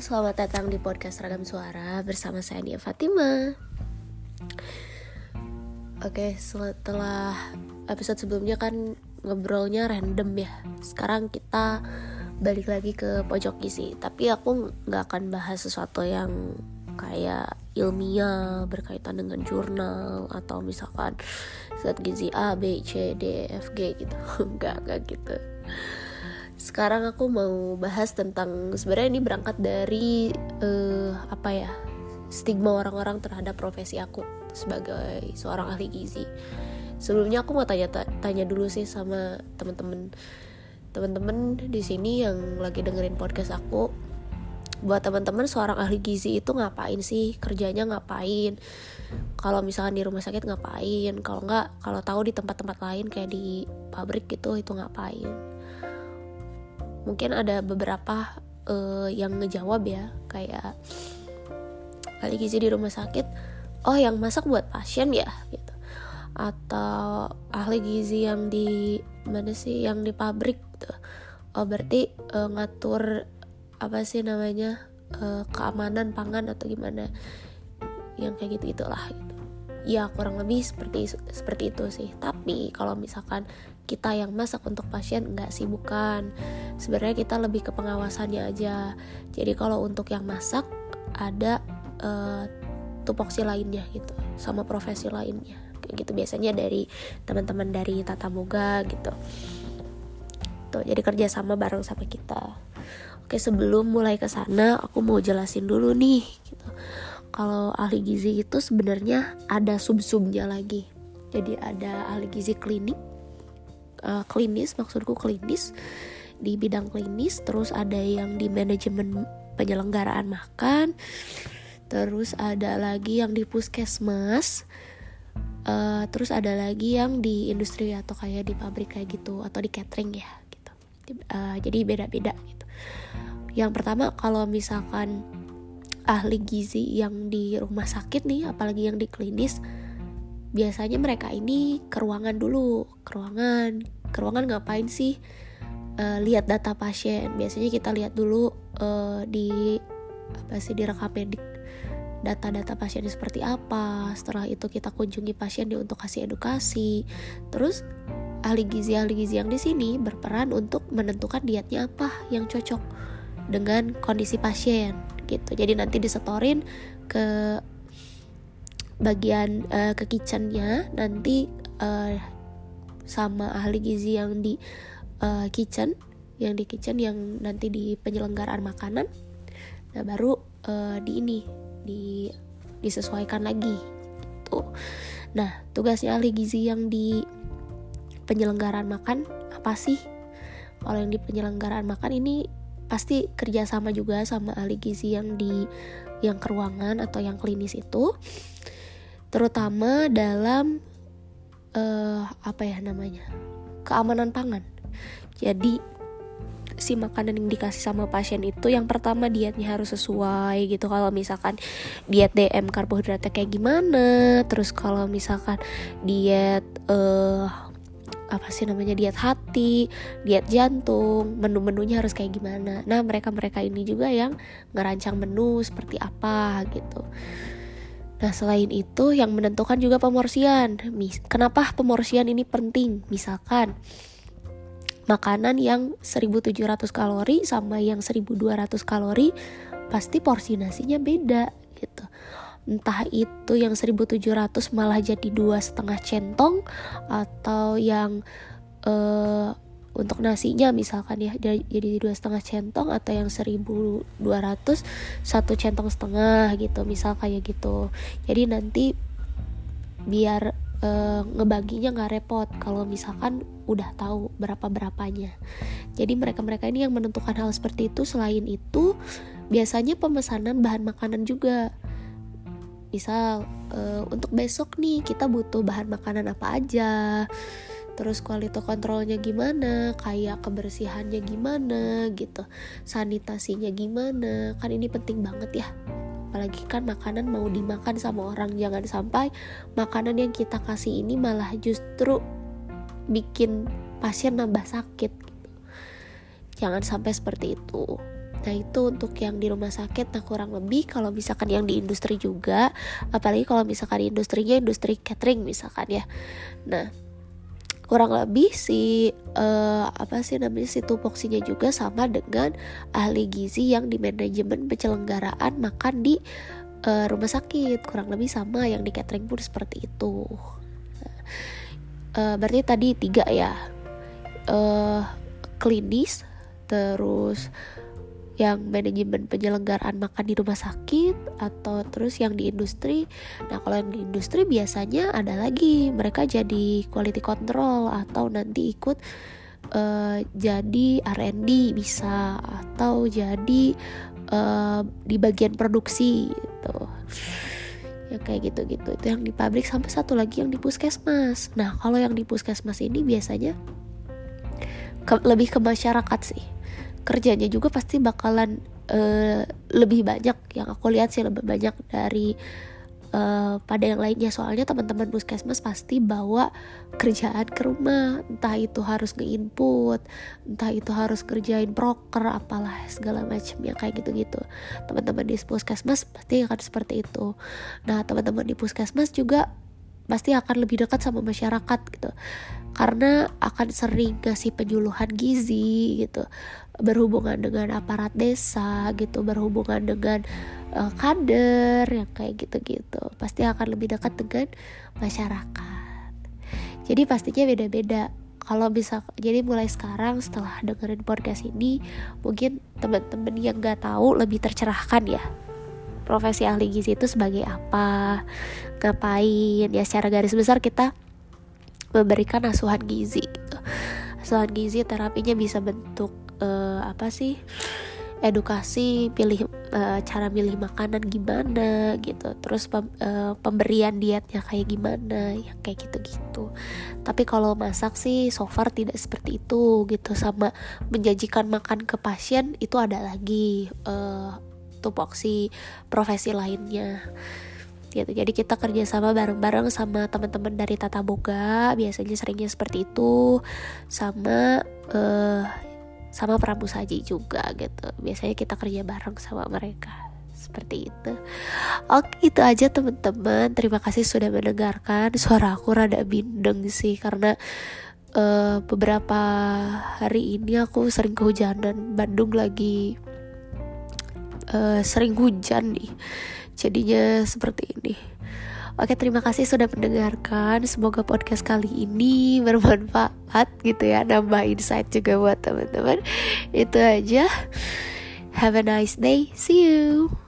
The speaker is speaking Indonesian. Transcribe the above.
Halo, selamat datang di podcast Ragam Suara bersama saya Nia Fatima. Oke, setelah episode sebelumnya kan ngobrolnya random ya. Sekarang kita balik lagi ke pojok isi. Tapi aku gak akan bahas sesuatu yang kayak ilmiah berkaitan dengan jurnal atau misalkan zat gizi A, B, C, D, F, G gitu. Enggak gitu. Sekarang aku mau bahas tentang, sebenarnya ini berangkat dari stigma orang-orang terhadap profesi aku sebagai seorang ahli gizi. Sebelumnya aku mau tanya dulu sih sama teman-teman di sini yang lagi dengerin podcast aku. Buat teman-teman, seorang ahli gizi itu ngapain sih? Kerjanya ngapain? Kalau misalkan di rumah sakit ngapain? Kalau enggak, kalau tahu di tempat-tempat lain kayak di pabrik gitu, itu ngapain? Mungkin ada beberapa yang ngejawab ya, kayak ahli gizi di rumah sakit, oh yang masak buat pasien ya gitu. Atau ahli gizi yang di mana sih, yang di pabrik gitu. Oh berarti ngatur apa sih namanya, keamanan pangan atau gimana, yang kayak gitu-gitulah gitu. Ya kurang lebih seperti itu sih. Tapi kalau misalkan kita yang masak untuk pasien, enggak sih, bukan. Sebenarnya kita lebih ke pengawasannya aja. Jadi kalau untuk yang masak ada tupoksi lainnya gitu, sama profesi lainnya kayak gitu. Biasanya dari teman-teman dari Tata Moga gitu tuh, jadi kerjasama bareng sama kita. Oke, sebelum mulai ke sana, aku mau jelasin dulu nih gitu. Kalau ahli gizi itu sebenarnya ada sub-subnya lagi. Jadi ada ahli gizi klinis di bidang klinis, terus ada yang di manajemen penyelenggaraan makan, terus ada lagi yang di puskesmas, terus ada lagi yang di industri atau kayak di pabrik kayak gitu, atau di catering ya gitu. Jadi beda-beda gitu. Yang pertama, kalau misalkan ahli gizi yang di rumah sakit nih, apalagi yang di klinis, biasanya mereka ini ke ruangan dulu. Ke ruangan ngapain sih? Lihat data pasien. Biasanya kita lihat dulu di rekam medik, data-data pasiennya seperti apa. Setelah itu kita kunjungi pasien untuk kasih edukasi. Terus ahli gizi yang di sini berperan untuk menentukan dietnya apa yang cocok dengan kondisi pasien gitu. Jadi nanti disetorin ke bagian ke kitchennya nanti sama ahli gizi yang di kitchen yang nanti di penyelenggaraan makanan. Nah baru disesuaikan lagi gitu. Nah tugasnya ahli gizi yang di penyelenggaraan makan apa sih? Kalau yang di penyelenggaraan makan ini pasti kerjasama juga sama ahli gizi yang ke ruangan atau yang klinis itu, terutama dalam keamanan pangan. Jadi si makanan yang dikasih sama pasien itu, yang pertama dietnya harus sesuai gitu. Kalau misalkan diet DM karbohidratnya kayak gimana, terus kalau misalkan diet diet hati, diet jantung, menu-menunya harus kayak gimana. Nah mereka ini juga yang ngerancang menu seperti apa gitu. Nah selain itu yang menentukan juga pemorsian. Kenapa pemorsian ini penting? Misalkan makanan yang 1.700 kalori sama yang 1.200 kalori pasti porsi nasinya beda gitu. Entah itu yang 1.700 malah jadi 2,5 centong, atau yang untuk nasinya misalkan ya jadi 2,5 centong, atau yang 1.200 1,5 centong gitu, misal kayak gitu. Jadi nanti biar ngebaginya nggak repot kalau misalkan udah tahu berapanya. Jadi mereka ini yang menentukan hal seperti itu. Selain itu biasanya pemesanan bahan makanan juga. Misal untuk besok nih kita butuh bahan makanan apa aja, terus kualitas kontrolnya gimana, kayak kebersihannya gimana gitu, sanitasinya gimana. Kan ini penting banget ya, apalagi kan makanan mau dimakan sama orang. Jangan sampai makanan yang kita kasih ini malah justru bikin pasien nambah sakit gitu. Jangan sampai seperti itu. Nah itu untuk yang di rumah sakit, nah kurang lebih kalau misalkan yang di industri juga, apalagi kalau misalkan industrinya industri catering misalkan ya. Nah kurang lebih si si tupoksinya juga sama dengan ahli gizi yang di manajemen penyelenggaraan makan di rumah sakit, kurang lebih sama yang di catering pun seperti itu. Berarti tadi 3 ya, klinis, terus yang manajemen penyelenggaraan makan di rumah sakit, atau terus yang di industri. Nah kalau yang di industri biasanya ada lagi, mereka jadi quality control atau nanti ikut jadi R&D bisa, atau jadi di bagian produksi gitu. Ya kayak gitu-gitu, itu yang di pabrik, sampai satu lagi yang di puskesmas. Nah kalau yang di puskesmas ini biasanya lebih ke masyarakat sih, kerjanya juga pasti bakalan lebih banyak, yang aku lihat sih lebih banyak dari pada yang lainnya, soalnya teman-teman puskesmas pasti bawa kerjaan ke rumah, entah itu harus nge-input, entah itu harus kerjain proker, apalah segala macamnya kayak gitu-gitu. Teman-teman di puskesmas pasti akan seperti itu. Nah teman-teman di puskesmas juga pasti akan lebih dekat sama masyarakat gitu, karena akan sering ngasih penyuluhan gizi gitu, berhubungan dengan aparat desa gitu, berhubungan dengan kader, yang kayak gitu-gitu, pasti akan lebih dekat dengan masyarakat. Jadi pastinya beda-beda. Kalau bisa, jadi mulai sekarang setelah dengerin podcast ini, mungkin teman-teman yang nggak tahu lebih tercerahkan ya. Profesi ahli gizi itu sebagai apa, ngapain ya, secara garis besar kita memberikan asuhan gizi gitu. Asuhan gizi terapinya bisa bentuk edukasi, pilih cara milih makanan gimana gitu, terus pemberian dietnya kayak gimana, ya kayak gitu-gitu. Tapi kalau masak sih so far tidak seperti itu gitu, sama menjanjikan makan ke pasien itu ada lagi tupoksi profesi lainnya gitu. Jadi kita kerjasama bareng-bareng sama teman-teman dari Tata Boga, biasanya seringnya seperti itu, sama Pramu Saji juga gitu, biasanya kita kerja bareng sama mereka seperti itu. Oke, itu aja teman-teman, terima kasih sudah mendengarkan. Suara aku rada bindeng sih, karena beberapa hari ini aku sering kehujanan. Bandung lagi sering hujan nih, jadinya seperti ini. Oke, terima kasih sudah mendengarkan. Semoga podcast kali ini bermanfaat gitu ya, nambah insight juga buat teman-teman. Itu aja, have a nice day, see you.